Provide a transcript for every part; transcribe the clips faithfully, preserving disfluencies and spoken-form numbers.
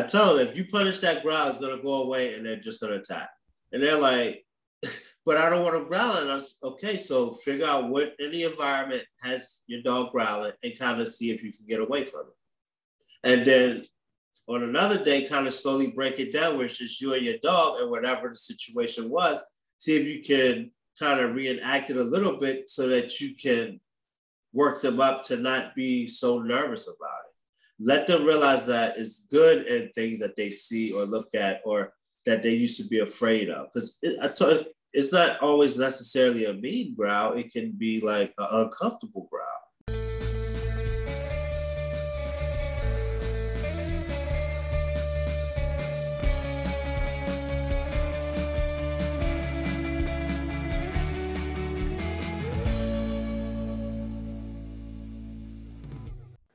I tell them, if you punish that growl, it's going to go away and they're just going to attack. And they're like, but I don't want to growl. And I'm okay. So figure out what any environment has your dog growling and kind of see if you can get away from it. And then on another day, kind of slowly break it down where it's just you and your dog and whatever the situation was. See if you can kind of reenact it a little bit so that you can work them up to not be so nervous about it. Let them realize that it's good and things that they see or look at or that they used to be afraid of. Because it, it's not always necessarily a mean growl. It can be like an uncomfortable growl.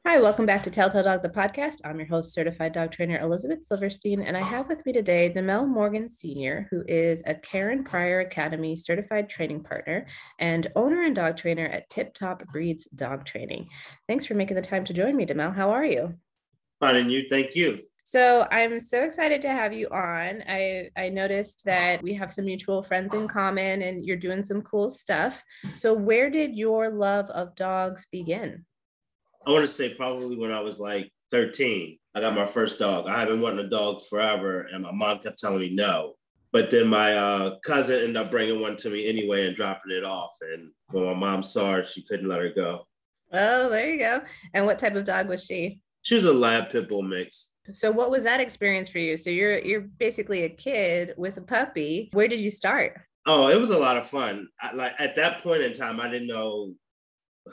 Hi, welcome back to Telltale Dog, the podcast. I'm your host, certified dog trainer Elizabeth Silverstein, and I have with me today Damel Morgan Senior, who is a Karen Pryor Academy certified training partner and owner and dog trainer at Tip Top Breeds Dog Training. Thanks for making the time to join me, Damel. How are you? Fine, and you? Thank you. So I'm so excited to have you on. I, I noticed that we have some mutual friends in common, and you're doing some cool stuff. So where did your love of dogs begin? I want to say probably when I was like thirteen, I got my first dog. I had been wanting a dog forever, and my mom kept telling me no. But then my uh, cousin ended up bringing one to me anyway and dropping it off. And when my mom saw her, she couldn't let her go. Oh, there you go. And what type of dog was she? She was a lab pit bull mix. So what was that experience for you? So you're you're basically a kid with a puppy. Where did you start? Oh, it was a lot of fun. I, like at that point in time, I didn't know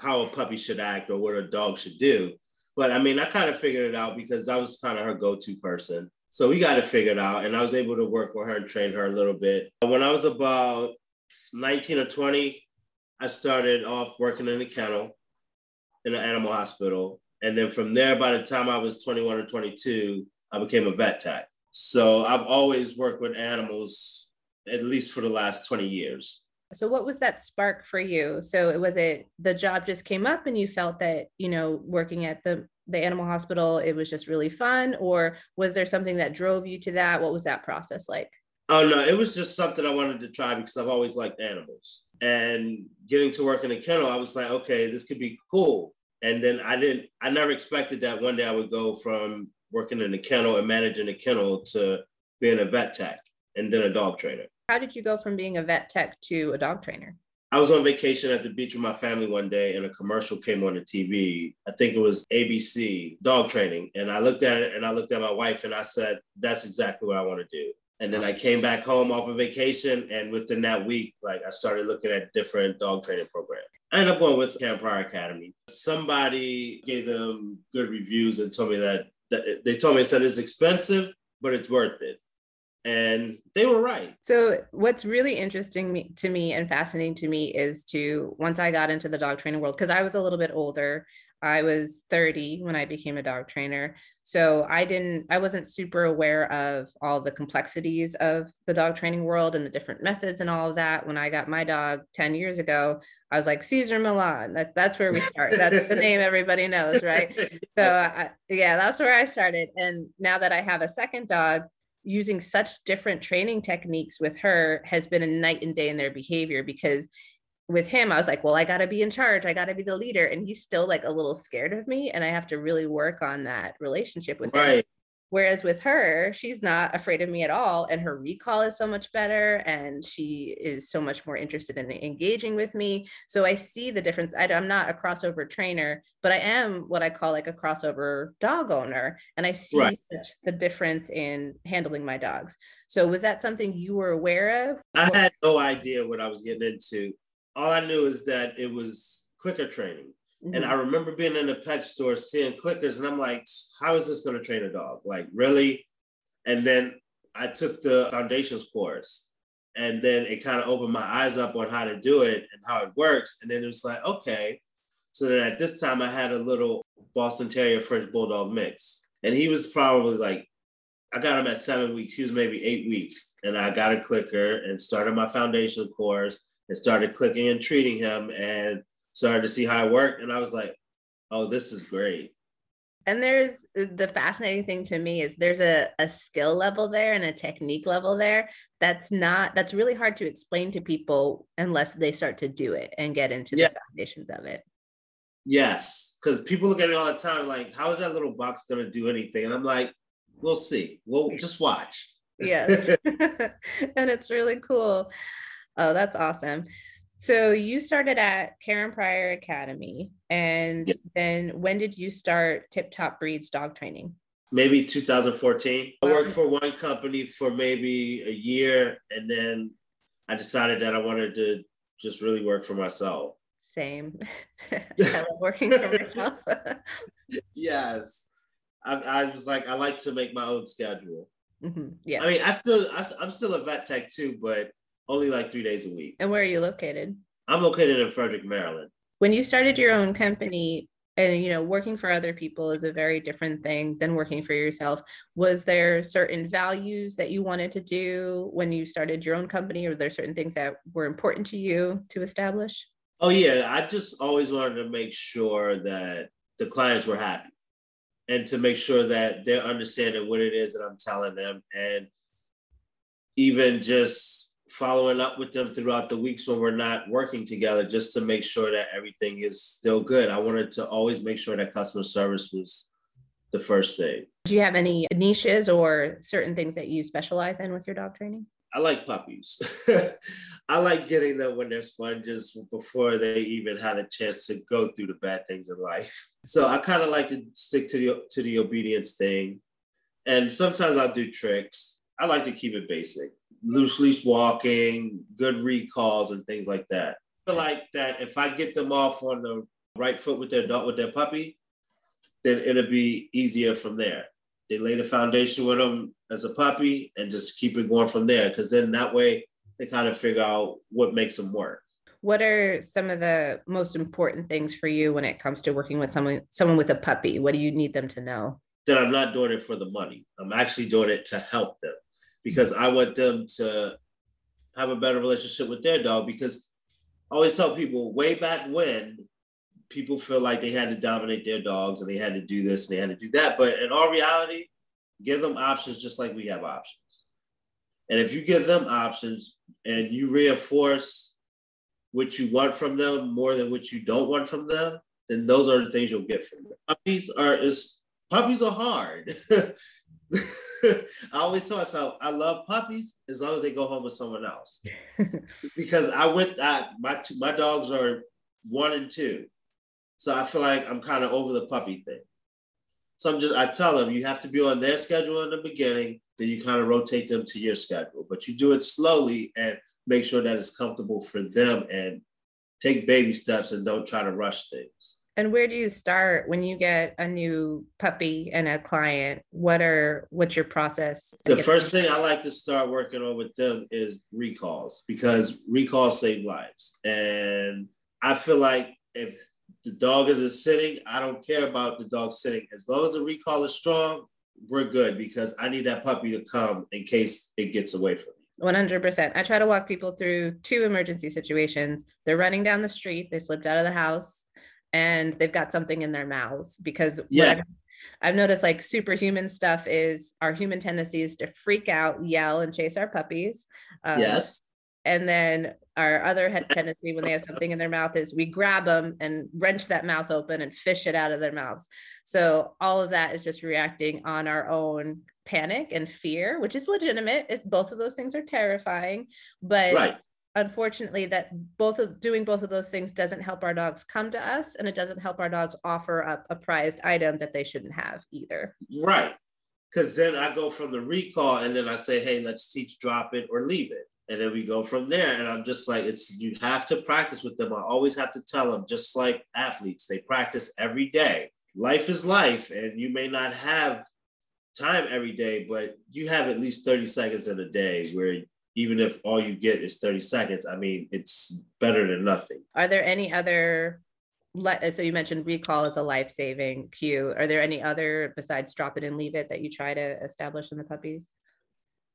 how a puppy should act or what a dog should do. But I mean, I kind of figured it out because I was kind of her go-to person. So we got it figured out, and I was able to work with her and train her a little bit. When I was about nineteen or twenty, I started off working in a kennel in an animal hospital. And then from there, by the time I was twenty-one or twenty-two, I became a vet tech. So I've always worked with animals, at least for the last twenty years. So what was that spark for you? So it was it the job just came up and you felt that, you know, working at the, the animal hospital, it was just really fun? Or was there something that drove you to that? What was that process like? Oh, no, it was just something I wanted to try because I've always liked animals. And getting to work in a kennel, I was like, okay, this could be cool. And then I didn't, I never expected that one day I would go from working in a kennel and managing a kennel to being a vet tech and then a dog trainer. How did you go from being a vet tech to a dog trainer? I was on vacation at the beach with my family one day, and a commercial came on the T V. I think it was A B C, dog training. And I looked at it and I looked at my wife and I said, that's exactly what I want to do. And then I came back home off of vacation. And within that week, like I started looking at different dog training programs. I ended up going with Karen Pryor Academy. Somebody gave them good reviews and told me that, that they told me, said it's expensive, but it's worth it. And they were right. So what's really interesting to me and fascinating to me is to, once I got into the dog training world, because I was a little bit older, I was thirty when I became a dog trainer. So I didn't, I wasn't super aware of all the complexities of the dog training world and the different methods and all of that. When I got my dog ten years ago, I was like, Caesar Milan, that, that's where we start. That's the name everybody knows, right? So I, yeah, that's where I started. And now that I have a second dog, using such different training techniques with her has been a night and day in their behavior, because with him, I was like, well, I got to be in charge. I got to be the leader. And he's still like a little scared of me. And I have to really work on that relationship with right. him. Whereas with her, she's not afraid of me at all. And her recall is so much better. And she is so much more interested in engaging with me. So I see the difference. I, I'm not a crossover trainer, but I am what I call like a crossover dog owner. And I see right. the difference in handling my dogs. So was that something you were aware of? I had no idea what I was getting into. All I knew is that it was clicker training. Mm-hmm. And I remember being in the pet store, seeing clickers, and I'm like, how is this going to train a dog? Like, really? And then I took the foundations course, and then it kind of opened my eyes up on how to do it and how it works. And then it was like, okay. So then at this time, I had a little Boston Terrier French Bulldog mix. And he was probably like, I got him at seven weeks. He was maybe eight weeks. And I got a clicker and started my foundational course and started clicking and treating him. And started to see how it worked. And I was like, oh, this is great. And there's the fascinating thing to me is there's a, a skill level there and a technique level there. That's not, that's really hard to explain to people unless they start to do it and get into yeah. the foundations of it. Yes. Cause people look at it all the time. Like, how is that little box going to do anything? And I'm like, we'll see. We'll just watch. Yes. And it's really cool. Oh, that's awesome. So you started at Karen Pryor Academy, and yep. then when did you start Tip Top Breeds Dog Training? Maybe two thousand fourteen. Wow. I worked for one company for maybe a year, and then I decided that I wanted to just really work for myself. Same. I love working for myself. Yes. I, I was like, I like to make my own schedule. Mm-hmm. Yeah. I mean, I still, I, I'm still a vet tech too, but only like three days a week. And where are you located? I'm located in Frederick, Maryland. When you started your own company and, you know, working for other people is a very different thing than working for yourself. Was there certain values that you wanted to do when you started your own company? Or were there certain things that were important to you to establish? Oh, yeah. I just always wanted to make sure that the clients were happy and to make sure that they're understanding what it is that I'm telling them. And even just following up with them throughout the weeks when we're not working together, just to make sure that everything is still good. I wanted to always make sure that customer service was the first thing. Do you have any niches or certain things that you specialize in with your dog training? I like puppies. I like getting them when they're sponges before they even had a chance to go through the bad things in life. So I kind of like to stick to the, to the obedience thing. And sometimes I'll do tricks. I like to keep it basic. Loose leash walking, good recalls, and things like that. I feel like that if I get them off on the right foot with their dog, with their puppy, then it'll be easier from there. They lay the foundation with them as a puppy and just keep it going from there, because then that way they kind of figure out what makes them work. What are some of the most important things for you when it comes to working with someone, someone with a puppy? What do you need them to know? That I'm not doing it for the money. I'm actually doing it to help them, because I want them to have a better relationship with their dog. Because I always tell people, way back when, people feel like they had to dominate their dogs and they had to do this and they had to do that. But in all reality, give them options just like we have options. And if you give them options and you reinforce what you want from them more than what you don't want from them, then those are the things you'll get from them. Puppies are, is, puppies are hard. I always tell myself, I love puppies as long as they go home with someone else. Because I went, I, my two, my dogs are one and two. So I feel like I'm kind of over the puppy thing. So I'm just, I tell them, you have to be on their schedule in the beginning, then you kind of rotate them to your schedule. But you do it slowly and make sure that it's comfortable for them, and take baby steps and don't try to rush things. And where do you start when you get a new puppy and a client? What are, what's your process? The first thing I like to start working on with them is recalls, because recalls save lives. And I feel like if the dog isn't sitting, I don't care about the dog sitting. As long as the recall is strong, we're good, because I need that puppy to come in case it gets away from me. one hundred percent. I try to walk people through two emergency situations. They're running down the street. They slipped out of the house. And they've got something in their mouths, because yeah. I've, I've noticed, like, superhuman stuff is our human tendency is to freak out, yell, and chase our puppies. Um, yes. And then our other head tendency when they have something in their mouth is we grab them and wrench that mouth open and fish it out of their mouths. So all of that is just reacting on our own panic and fear, which is legitimate. It, both of those things are terrifying, but right. Unfortunately, that both of doing both of those things doesn't help our dogs come to us, and it doesn't help our dogs offer up a prized item that they shouldn't have either. Right. Because then I go from the recall and then I say, hey, let's teach drop it or leave it. And then we go from there. And I'm just like, it's, you have to practice with them. I always have to tell them, just like athletes, they practice every day. Life is life, and you may not have time every day, but you have at least thirty seconds in a day where even if all you get is thirty seconds, I mean, it's better than nothing. Are there any other, so you mentioned recall as a life-saving cue. Are there any other, besides drop it and leave it, that you try to establish in the puppies?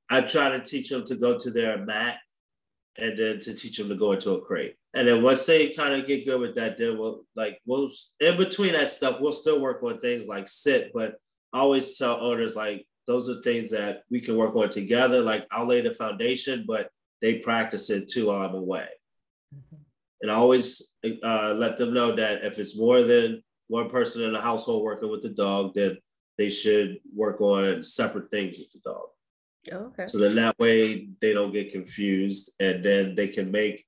I try to teach them to go to their mat and then to teach them to go into a crate. And then once they kind of get good with that, then we'll like we'll in between that stuff, we'll still work on things like sit. But I always tell owners, like, those are things that we can work on together. Like, I'll lay the foundation, but they practice it too while I'm away. Mm-hmm. And I always uh, let them know that if it's more than one person in the household working with the dog, then they should work on separate things with the dog. Oh, okay. So then that way they don't get confused, and then they can make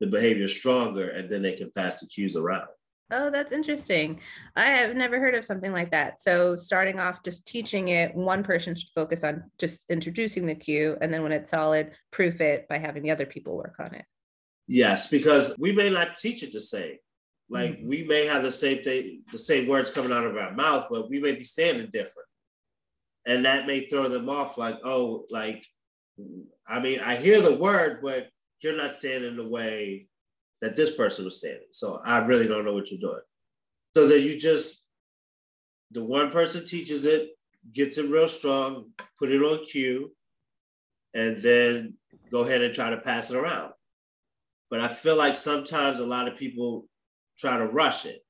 the behavior stronger, and then they can pass the cues around. Oh, that's interesting. I have never heard of something like that. So starting off just teaching it, one person should focus on just introducing the cue, and then when it's solid, proof it by having the other people work on it. Yes, because we may not teach it the same. Like, mm-hmm. we may have the same thing, the same words coming out of our mouth, but we may be standing different. And that may throw them off, like, oh, like, I mean, I hear the word, but you're not standing the way that this person was standing. So I really don't know what you're doing. So that you just, the one person teaches it, gets it real strong, put it on cue, and then go ahead and try to pass it around. But I feel like sometimes a lot of people try to rush it.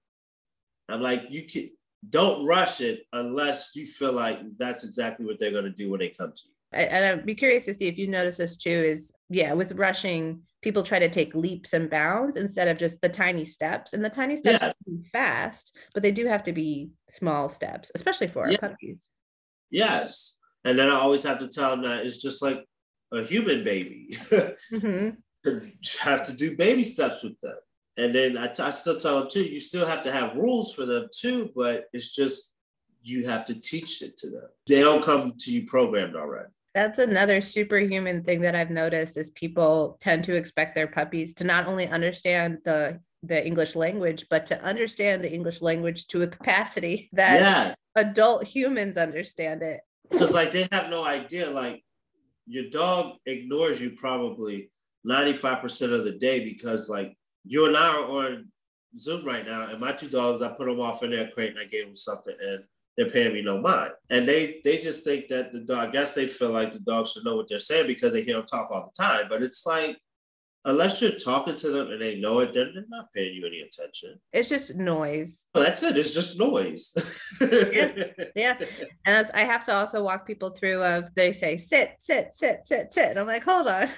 I'm like, you can, don't rush it unless you feel like that's exactly what they're going to do when they come to you. And I'd be curious to see if you notice this too, is, yeah, with rushing, people try to take leaps and bounds instead of just the tiny steps. And the tiny steps yeah. are fast, but they do have to be small steps, especially for yeah. our puppies. Yes. And then I always have to tell them that it's just like a human baby. Mm-hmm. You have to do baby steps with them. And then I, t- I still tell them too, you still have to have rules for them too, but it's just, you have to teach it to them. They don't come to you programmed already. That's another superhuman thing that I've noticed is people tend to expect their puppies to not only understand the, the English language, but to understand the English language to a capacity that yeah. adult humans understand it. Because like they have no idea, like your dog ignores you probably ninety-five percent of the day because like, you and I are on Zoom right now, and my two dogs, I put them off in their crate and I gave them something, and they're paying me no mind. And they they just think that the dog, I guess they feel like the dog should know what they're saying because they hear them talk all the time. But it's like, unless you're talking to them and they know it, then they're not paying you any attention. It's just noise. Well, that's it. It's just noise. yeah. yeah. And I have to also walk people through of, they say, sit, sit, sit, sit, sit. And I'm like, hold on.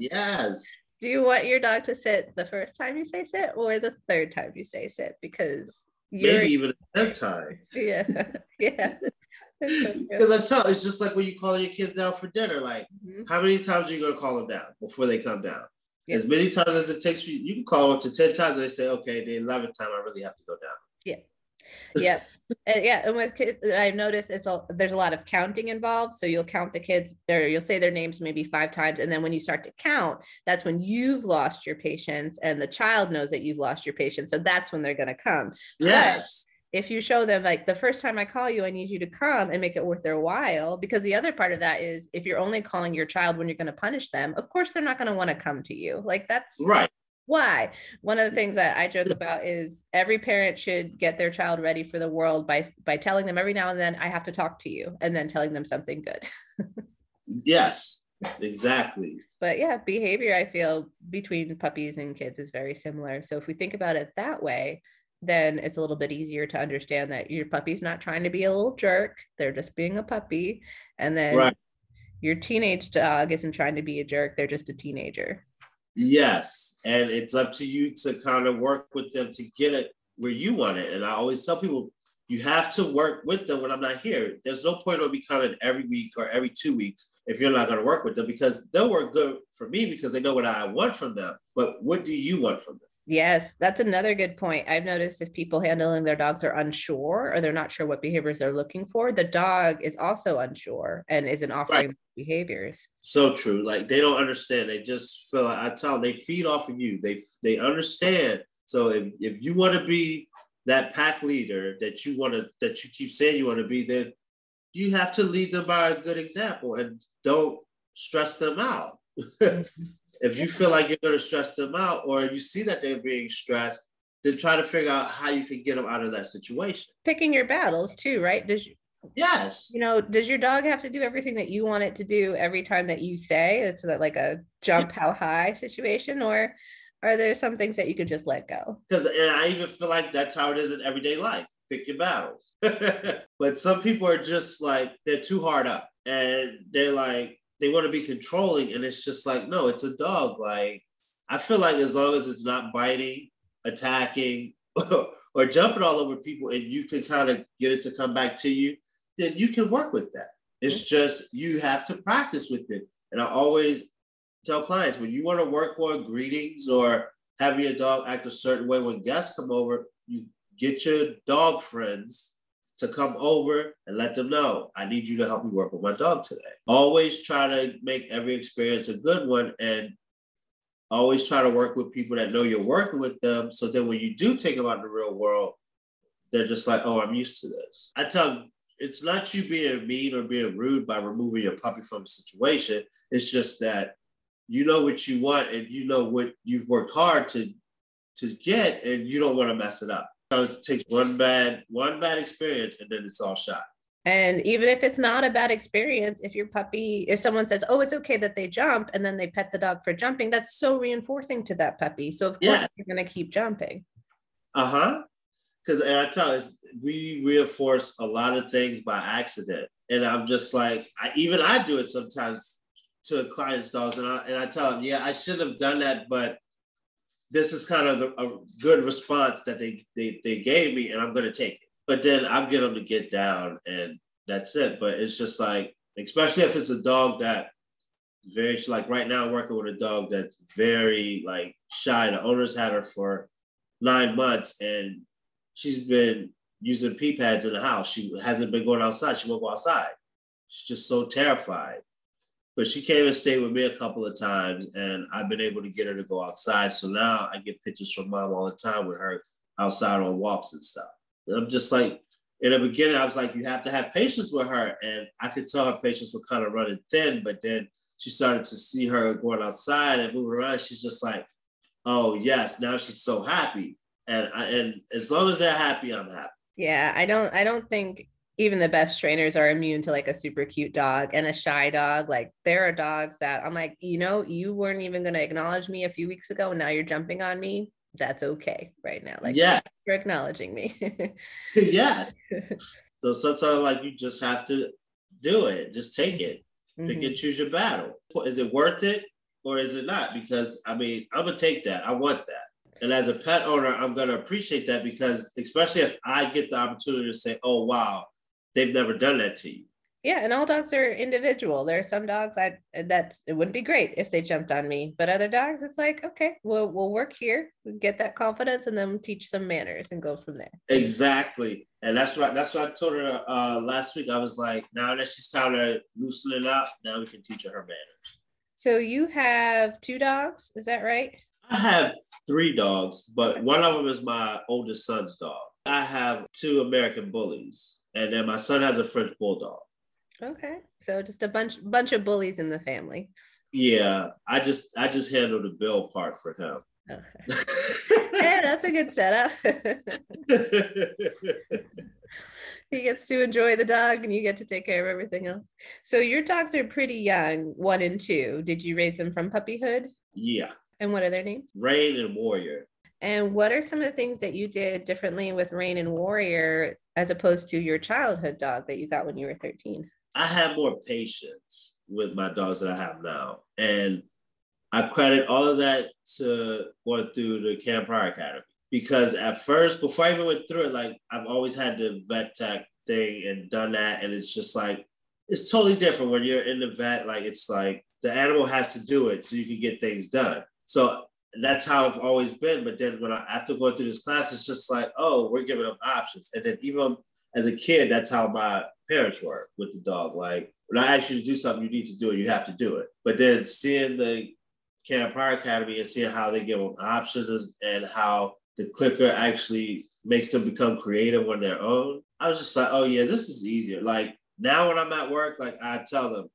Yes. Do you want your dog to sit the first time you say sit or the third time you say sit? Because you're... Maybe even the third time. Yeah. Yeah. Because I tell it's just like when you call your kids down for dinner, like mm-hmm. how many times are you going to call them down before they come down? Yeah. As many times as it takes for you, you can call them up to ten times and they say, okay, the eleventh time I really have to go down. Yeah. Yeah. And yeah. And with kids, I've noticed it's all, there's a lot of counting involved. So you'll count the kids or you'll say their names maybe five times. And then when you start to count, that's when you've lost your patience and the child knows that you've lost your patience. So that's when they're going to come. Yes. But if you show them like the first time I call you, I need you to come and make it worth their while, because the other part of that is if you're only calling your child when you're going to punish them, of course, they're not going to want to come to you. Like that's right. Why? One of the things that I joke about is every parent should get their child ready for the world by by telling them every now and then, I have to talk to you, and then telling them something good. Yes, exactly. But yeah, behavior, I feel, between puppies and kids is very similar. So if we think about it that way, then it's a little bit easier to understand that your puppy's not trying to be a little jerk. They're just being a puppy. And then right. your teenage dog isn't trying to be a jerk. They're just a teenager. Yes. And it's up to you to kind of work with them to get it where you want it. And I always tell people, you have to work with them when I'm not here. There's no point of me coming every week or every two weeks if you're not going to work with them, because they'll work good for me because they know what I want from them. But what do you want from them? Yes, that's another good point. I've noticed if people handling their dogs are unsure or they're not sure what behaviors they're looking for, the dog is also unsure and isn't offering right. behaviors. So true. Like they don't understand. They just feel like I tell them, they feed off of you. They they understand. So if, if you want to be that pack leader that you want to, that you keep saying you want to be, then you have to lead them by a good example and don't stress them out. If you feel like you're going to stress them out or you see that they're being stressed, then try to figure out how you can get them out of that situation. Picking your battles too, right? Does Yes. You know, does your dog have to do everything that you want it to do every time that you say? It's like a jump how high situation, or are there some things that you could just let go? Because I even feel like that's how it is in everyday life. Pick your battles. But some people are just like, they're too hard up, and they're like, they want to be controlling. And it's just like, no, it's a dog. Like, I feel like as long as it's not biting, attacking, or jumping all over people, and you can kind of get it to come back to you, then you can work with that. It's just, you have to practice with it. And I always tell clients, when you want to work on greetings or having your dog act a certain way when guests come over, you get your dog friends to come over and let them know, I need you to help me work with my dog today. Always try to make every experience a good one, and always try to work with people that know you're working with them, so that when you do take them out in the real world, they're just like, oh, I'm used to this. I tell them, it's not you being mean or being rude by removing your puppy from a situation. It's just that you know what you want, and you know what you've worked hard to, to get, and you don't want to mess it up. So it takes one bad, one bad experience, and then it's all shot. And even if it's not a bad experience, if your puppy, if someone says, oh, it's okay that they jump, and then they pet the dog for jumping, that's so reinforcing to that puppy. So of course you're going to keep jumping. Uh-huh. Because and I tell you, we reinforce a lot of things by accident. And I'm just like, I, even I do it sometimes to clients' dogs. And I, and I tell them, yeah, I should have done that, but this is kind of a, a good response that they, they, they gave me, and I'm going to take it. But then I'll get them to get down, and that's it. But it's just like, especially if it's a dog that is very, like right now I'm working with a dog that's very like shy. The owner's had her for nine months and she's been using pee pads in the house. She hasn't been going outside. She won't go outside. She's just so terrified. But she came and stayed with me a couple of times, and I've been able to get her to go outside. So now I get pictures from mom all the time with her outside on walks and stuff. I'm just like, in the beginning, I was like, you have to have patience with her. And I could tell her patience were kind of running thin, but then she started to see her going outside and moving around. She's just like, oh yes, now she's so happy. And I, and as long as they're happy, I'm happy. Yeah. I don't, I don't think even the best trainers are immune to like a super cute dog and a shy dog. Like there are dogs that I'm like, you know, you weren't even going to acknowledge me a few weeks ago, and now you're jumping on me. That's okay right now. Like, yeah, you're acknowledging me. Yes. So sometimes like you just have to do it. Just take it. Mm-hmm. Pick and choose your battle. Is it worth it or is it not? Because I mean, I'm gonna take that. I want that. And as a pet owner, I'm gonna appreciate that, because especially if I get the opportunity to say, oh wow, they've never done that to you. Yeah, and all dogs are individual. There are some dogs I that's it wouldn't be great if they jumped on me, but other dogs, it's like, okay, we'll we'll work here, we'll get that confidence, and then teach some manners and go from there. Exactly, and that's what that's what I told her uh, last week. I was like, now that she's kind of loosening up, now we can teach her her manners. So you have two dogs, is that right? I have three dogs, but one of them is my oldest son's dog. I have two American Bullies, and then my son has a French Bulldog. Okay, so just a bunch bunch of bullies in the family. Yeah, I just I just handle the bill part for him. Okay. Yeah, that's a good setup. He gets to enjoy the dog, and you get to take care of everything else. So your dogs are pretty young, one and two. Did you raise them from puppyhood? Yeah. And what are their names? Rain and Warrior. And what are some of the things that you did differently with Rain and Warrior as opposed to your childhood dog that you got when you were thirteen? I had more patience with my dogs than I have now. And I credit all of that to going through the Karen Pryor Academy. Because at first, before I even went through it, like I've always had the vet tech thing and done that. And it's just like, it's totally different when you're in the vet. Like it's like the animal has to do it so you can get things done. So that's how I've always been. But then when I, after going through this class, it's just like, oh, we're giving them options. And then even as a kid, that's how my parents were with the dog. Like when I ask you to do something, you need to do it. You have to do it. But then seeing the Karen Pryor Academy and seeing how they give them options and how the clicker actually makes them become creative on their own, I was just like, oh yeah, this is easier. Like now when I'm at work, like I tell them,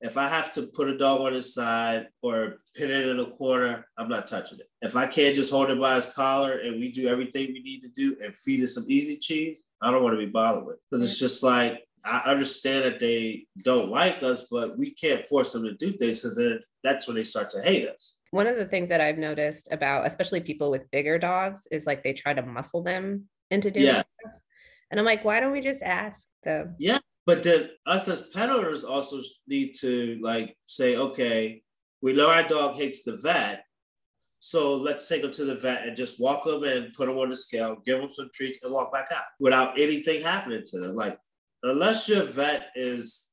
if I have to put a dog on his side or pin it in a corner, I'm not touching it. If I can't just hold it by his collar and we do everything we need to do and feed it some easy cheese, I don't want to be bothered with it. Because it's just like, I understand that they don't like us, but we can't force them to do things, because then that's when they start to hate us. One of the things that I've noticed about, especially people with bigger dogs, is like they try to muscle them into doing yeah. stuff. And I'm like, why don't we just ask them? Yeah. But then us as pet owners also need to like say, okay, we know our dog hates the vet, so let's take them to the vet and just walk them and put them on the scale, give them some treats and walk back out without anything happening to them. Like, unless your vet is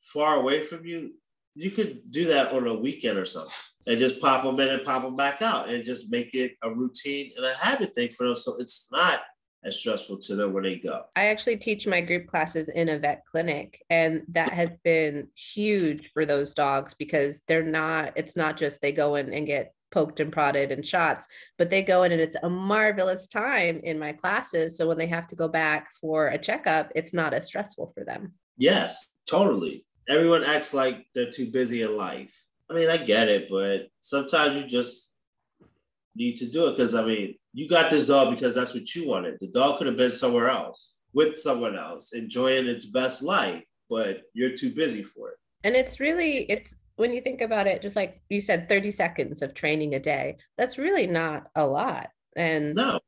far away from you, you could do that on a weekend or something and just pop them in and pop them back out and just make it a routine and a habit thing for them, so it's not as stressful to them where they go. I actually teach my group classes in a vet clinic, and that has been huge for those dogs, because they're not, it's not just they go in and get poked and prodded and shots, but they go in and it's a marvelous time in my classes. So when they have to go back for a checkup, it's not as stressful for them. Yes, totally. Everyone acts like they're too busy in life. I mean, I get it, but sometimes you just need to do it, because I mean, you got this dog because that's what you wanted. The dog could have been somewhere else with someone else enjoying its best life, but you're too busy for it. And it's really, it's when you think about it, just like you said, thirty seconds of training a day, that's really not a lot. And no.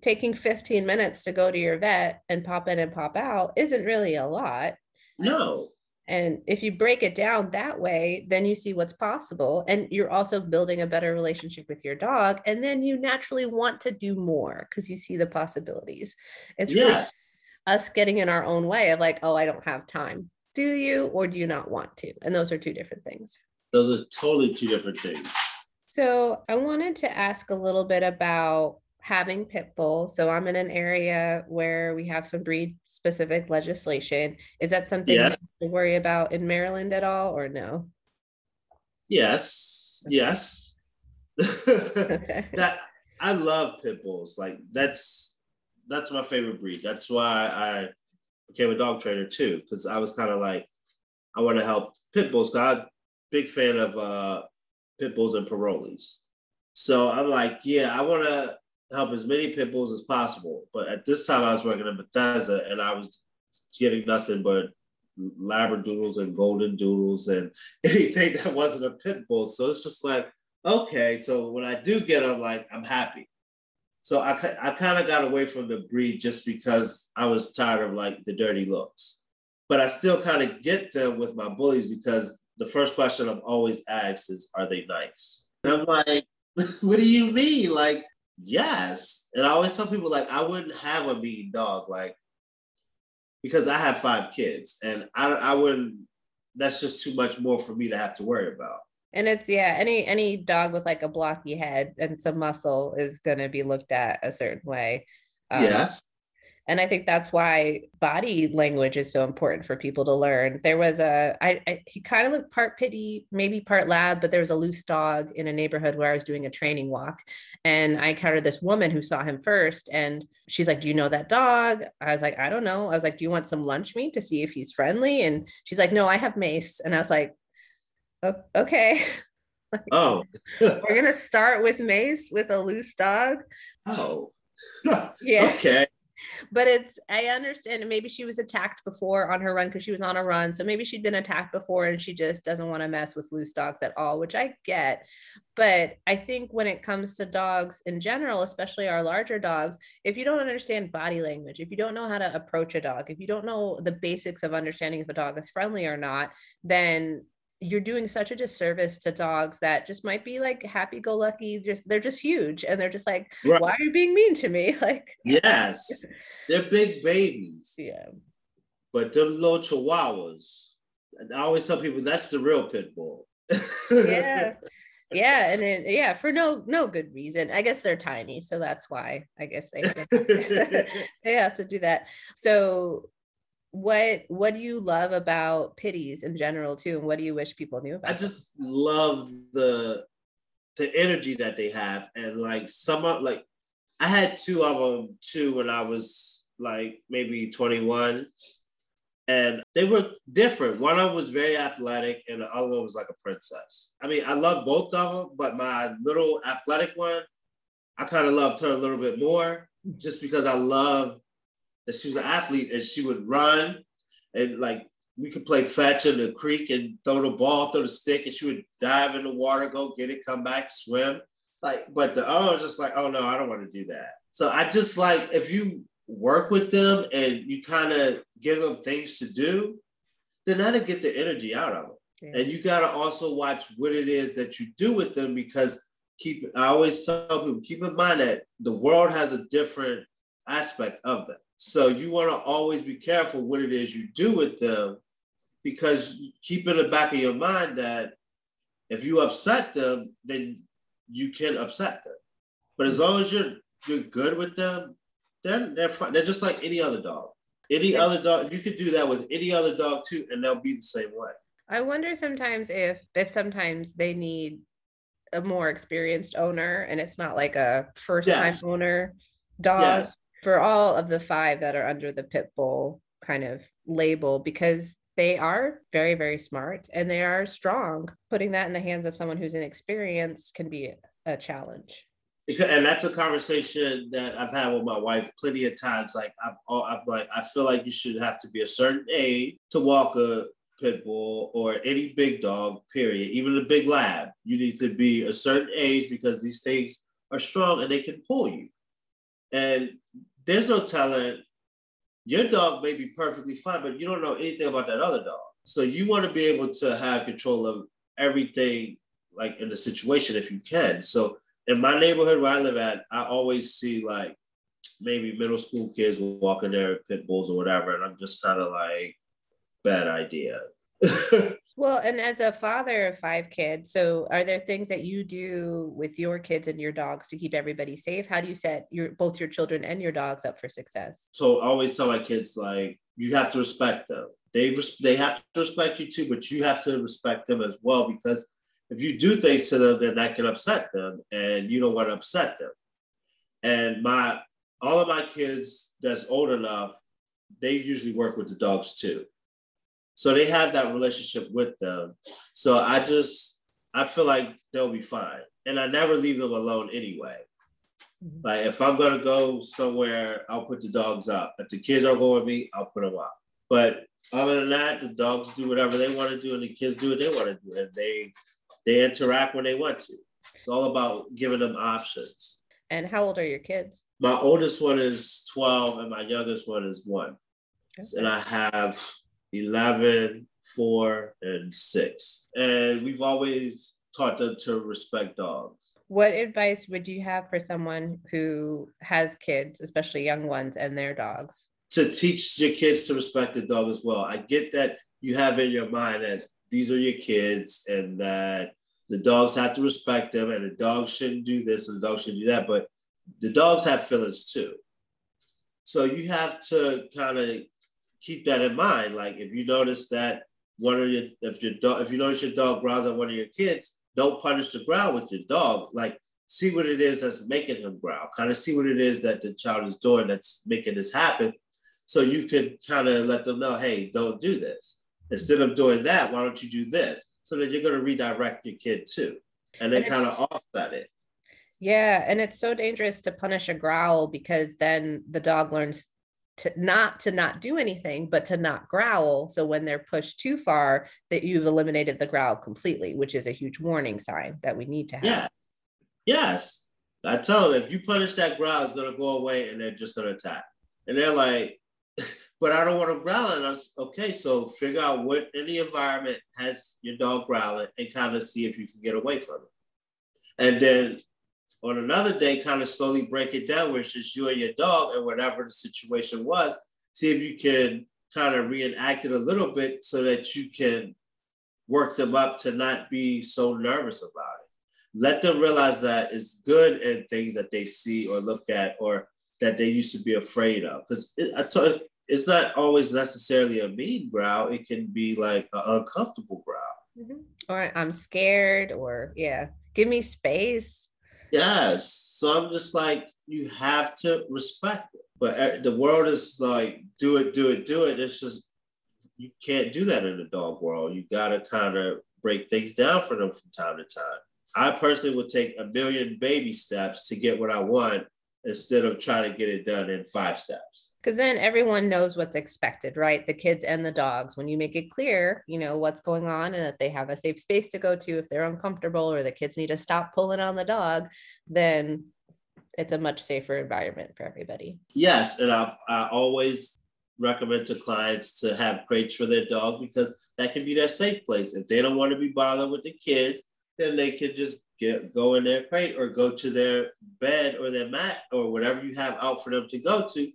taking fifteen minutes to go to your vet and pop in and pop out isn't really a lot. No. And if you break it down that way, then you see what's possible. And you're also building a better relationship with your dog. And then you naturally want to do more because you see the possibilities. It's yes. really us getting in our own way of like, oh, I don't have time. Do you, or do you not want to? And those are two different things. Those are totally two different things. So I wanted to ask a little bit about having pit bulls. So I'm in an area where we have some breed specific legislation. Is that something yes. you have to worry about in Maryland at all, or no? Yes. Yes. Okay. That I love pit bulls. Like that's, that's my favorite breed. That's why I became a dog trainer too. Cause I was kind of like, I want to help pit bulls. Cause I'm a big fan of uh, pit bulls and parolees. So I'm like, yeah, I want to help as many pit bulls as possible. But at this time I was working in Bethesda and I was getting nothing but labradoodles and golden doodles and anything that wasn't a pit bull. So it's just like, okay, so when I do get them, like, I'm happy. So I, I kind of got away from the breed just because I was tired of like the dirty looks. But I still kind of get them with my bullies, because the first question I'm always asked is, are they nice? And I'm like, what do you mean? Like, yes. And I always tell people, like, I wouldn't have a mean dog, like, because I have five kids and I, I wouldn't, that's just too much more for me to have to worry about. And it's, yeah, any, any dog with like a blocky head and some muscle is going to be looked at a certain way. Um, yes. And I think that's why body language is so important for people to learn. There was a, I, I he kind of looked part pitty, maybe part lab, but there was a loose dog in a neighborhood where I was doing a training walk. And I encountered this woman who saw him first. And she's like, do you know that dog? I was like, I don't know. I was like, do you want some lunch meat to see if he's friendly? And she's like, no, I have mace. And I was like, oh, okay. Like, oh, we're going to start with mace with a loose dog. Oh, yeah. Okay. But it's, I understand, and maybe she was attacked before on her run, because she was on a run. So maybe she'd been attacked before and she just doesn't want to mess with loose dogs at all, which I get. But I think when it comes to dogs in general, especially our larger dogs, if you don't understand body language, if you don't know how to approach a dog, if you don't know the basics of understanding if a dog is friendly or not, then you're doing such a disservice to dogs that just might be like happy-go-lucky. Just, they're just huge. And they're just like, right. Why are you being mean to me? Like, yes, they're big babies. Yeah. But them little chihuahuas, I always tell people that's the real pit bull. Yeah. Yeah. And it, yeah, for no, no good reason. I guess they're tiny. So that's why I guess they, they have to do that. So What what do you love about pitties in general too, and what do you wish people knew about? I just them? love the the energy that they have, and like some of, like I had two of them too when I was like maybe twenty-one, and they were different. One of them was very athletic, and the other one was like a princess. I mean, I love both of them, but my little athletic one, I kind of loved her a little bit more, just because I love. She was an athlete and she would run and like we could play fetch in the creek and throw the ball through the stick, and she would dive in the water, go get it, come back, swim. Like, but the owner was just like, oh no, I don't want to do that. So I just like, if you work with them and you kind of give them things to do, then that'll get the energy out of them. Yeah. And you got to also watch what it is that you do with them, because keep, I always tell people, keep in mind that the world has a different aspect of them. So you want to always be careful what it is you do with them, because you keep in the back of your mind that if you upset them, then you can upset them. But as long as you're you're good with them, they're they're fine. They're just like any other dog. Any other dog, you could do that with any other dog too, and they'll be the same way. I wonder sometimes if if sometimes they need a more experienced owner, and it's not like a first-time yes. owner dog yes. for all of the five that are under the pit bull kind of label, because they are very, very smart and they are strong. Putting that in the hands of someone who's inexperienced can be a challenge. And that's a conversation that I've had with my wife plenty of times. Like, I'm, I'm like, I feel like you should have to be a certain age to walk a pit bull or any big dog, period. Even a big lab, you need to be a certain age, because these things are strong and they can pull you. And there's no telling. Your dog may be perfectly fine, but you don't know anything about that other dog. So you want to be able to have control of everything, like in the situation, if you can. So in my neighborhood where I live at, I always see like maybe middle school kids walking their pit bulls or whatever. And I'm just kind of like, bad idea. Well, and as a father of five kids, so are there things that you do with your kids and your dogs to keep everybody safe? How do you set your both your children and your dogs up for success? So I always tell my kids, like, you have to respect them. They, they have to respect you too, but you have to respect them as well, because if you do things to them, then that can upset them, and you don't want to upset them. And my all of my kids that's old enough, they usually work with the dogs too. So they have that relationship with them. So I just, I feel like they'll be fine. And I never leave them alone anyway. Mm-hmm. Like if I'm going to go somewhere, I'll put the dogs up. If the kids are going with me, I'll put them up. But other than that, the dogs do whatever they want to do, and the kids do what they want to do. And they, they interact when they want to. It's all about giving them options. And how old are your kids? My oldest one is twelve and my youngest one is one. Okay. And I have eleven, four, and six. And we've always taught them to respect dogs. What advice would you have for someone who has kids, especially young ones, and their dogs? To teach your kids to respect the dog as well. I get that you have in your mind that these are your kids and that the dogs have to respect them, and the dogs shouldn't do this and the dogs shouldn't do that, but the dogs have feelings too. So you have to kind of keep that in mind. Like if you notice that one of your, if your dog, if you notice your dog growls at one of your kids, don't punish the growl with your dog. Like see what it is that's making him growl. Kind of see what it is that the child is doing that's making this happen. So you could kind of let them know, hey, don't do this. Instead of doing that, why don't you do this? So that you're going to redirect your kid too. And they kind of offset it. Yeah. And it's so dangerous to punish a growl, because then the dog learns to not to not do anything, but to not growl. So when they're pushed too far, that you've eliminated the growl completely, which is a huge warning sign that we need to have. Yeah. Yes. I tell them, if you punish that growl, it's going to go away and they're just going to attack. And they're like, but I don't want to growl. And I'm okay. So figure out what any environment has your dog growling and kind of see if you can get away from it. And then on another day, kind of slowly break it down where it's just you and your dog and whatever the situation was. See if you can kind of reenact it a little bit so that you can work them up to not be so nervous about it. Let them realize that it's good and things that they see or look at or that they used to be afraid of. Because it, I told, it's not always necessarily a mean growl. It can be like an uncomfortable growl. Mm-hmm. Or I'm scared, or yeah, give me space. Yes. So I'm just like, you have to respect it. But the world is like, do it, do it, do it. It's just, you can't do that in the dog world. You got to kind of break things down for them from time to time. I personally would take a million baby steps to get what I want instead of trying to get it done in five steps. Because then everyone knows what's expected, right? The kids and the dogs. When you make it clear, you know, what's going on and that they have a safe space to go to if they're uncomfortable or the kids need to stop pulling on the dog, then it's a much safer environment for everybody. Yes. And I've, I always recommend to clients to have crates for their dog because that can be their safe place. If they don't want to be bothered with the kids, then they can just get, go in their crate or go to their bed or their mat or whatever you have out for them to go to.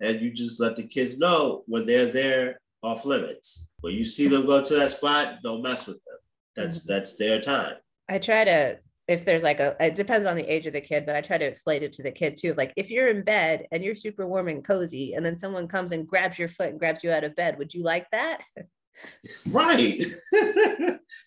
And you just let the kids know when they're there off limits. When you see them go to that spot, don't mess with them. That's mm-hmm. that's their time. I try to, if there's like a, it depends on the age of the kid, but I try to explain it to the kid too. Like if you're in bed and you're super warm and cozy and then someone comes and grabs your foot and grabs you out of bed, would you like that? Right.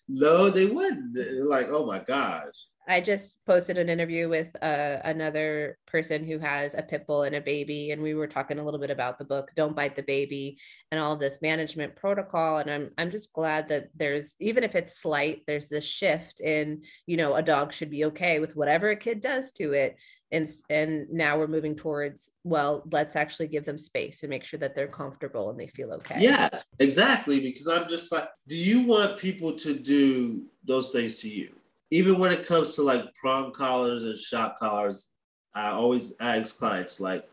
No, they wouldn't. They're like, oh my gosh. I just posted an interview with uh, another person who has a pit bull and a baby. And we were talking a little bit about the book, Don't Bite the Baby, and all this management protocol. And I'm, I'm just glad that there's, even if it's slight, there's this shift in, you know, a dog should be okay with whatever a kid does to it. And, and now we're moving towards, well, let's actually give them space and make sure that they're comfortable and they feel okay. Yes, exactly. Because I'm just like, do you want people to do those things to you? Even when it comes to like prong collars and shock collars, I always ask clients, like,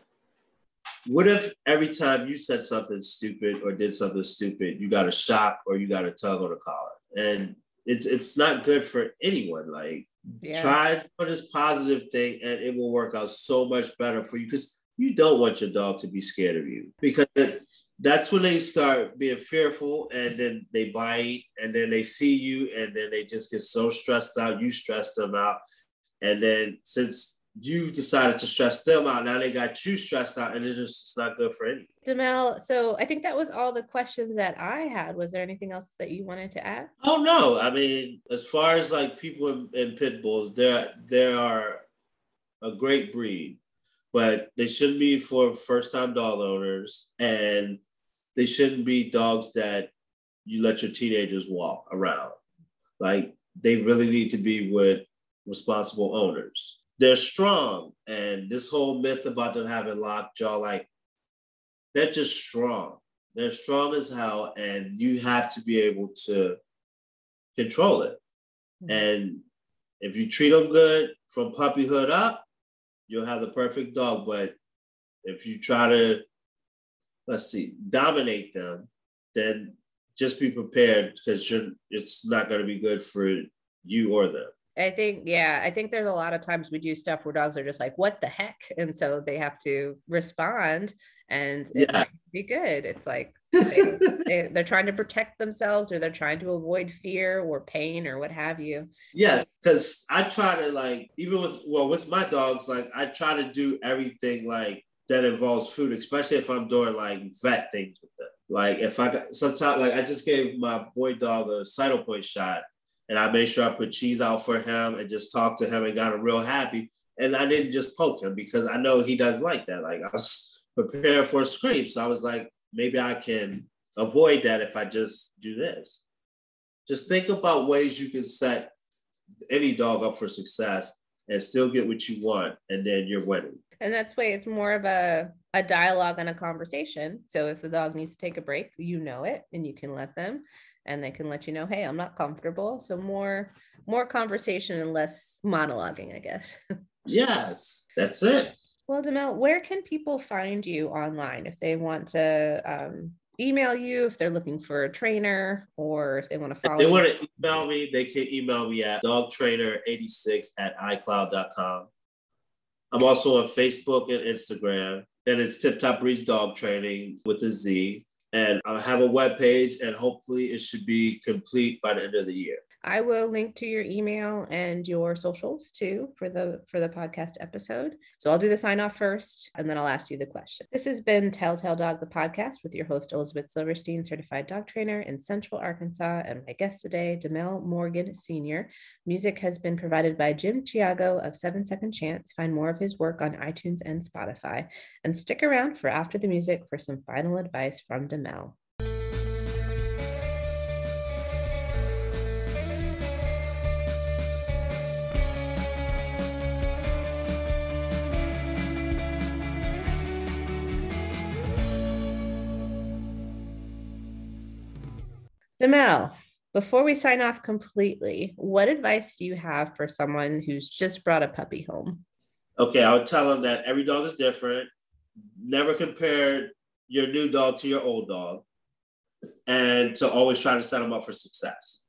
what if every time you said something stupid or did something stupid, you got a shock or you got a tug on a collar? And it's it's not good for anyone. Like, yeah. Try for this positive thing and it will work out so much better for you because you don't want your dog to be scared of you because it, that's when they start being fearful and then they bite and then they see you and then they just get so stressed out. You stress them out. And then since you've decided to stress them out, now they got you stressed out and it's just not good for anyone. Damel, so I think that was all the questions that I had. Was there anything else that you wanted to add? Oh, no. I mean, as far as like people in, in pit bulls, they're, they are a great breed, but they shouldn't be for first-time dog owners. And they shouldn't be dogs that you let your teenagers walk around. Like, they really need to be with responsible owners. They're strong. And this whole myth about them having lockjaw, like, they're just strong. They're strong as hell. And you have to be able to control it. Mm-hmm. And if you treat them good from puppyhood up, you'll have the perfect dog. But if you try to, let's see, dominate them, then just be prepared because you're, it's not going to be good for you or them. I think, yeah, I think there's a lot of times we do stuff where dogs are just like, what the heck? And so they have to respond and yeah. It might be good. It's like they, they, they're trying to protect themselves or they're trying to avoid fear or pain or what have you. Yes, because I try to like, even with, well, with my dogs, like I try to do everything like, that involves food, especially if I'm doing like vet things with them. Like if I got, sometimes like I just gave my boy dog a cytopoint shot and I made sure I put cheese out for him and just talked to him and got him real happy. And I didn't just poke him because I know he doesn't like that. Like I was prepared for a scrape. So I was like, maybe I can avoid that if I just do this. Just think about ways you can set any dog up for success and still get what you want. And then you're winning. And that's why it's more of a, a dialogue and a conversation. So if the dog needs to take a break, you know it and you can let them and they can let you know, hey, I'm not comfortable. So more, more conversation and less monologuing, I guess. Yes, that's it. Well, Damel, where can people find you online if they want to um, email you, if they're looking for a trainer or if they want to follow if they want to you? Email me, they can email me at dog trainer eighty-six at i cloud dot com. I'm also on Facebook and Instagram, and it's Tip Top Breeds Dog Training with a Z. And I'll have a webpage, and hopefully it should be complete by the end of the year. I will link to your email and your socials too for the for the podcast episode. So I'll do the sign off first, and then I'll ask you the question. This has been Telltale Dog, the podcast with your host, Elizabeth Silverstein, certified dog trainer in Central Arkansas. And my guest today, Damel Morgan Senior Music has been provided by Jim Thiago of seven second chance. Find more of his work on iTunes and Spotify. And stick around for after the music for some final advice from Damel. Damel, before we sign off completely, what advice do you have for someone who's just brought a puppy home? Okay, I would tell them that every dog is different. Never compare your new dog to your old dog, and to always try to set them up for success.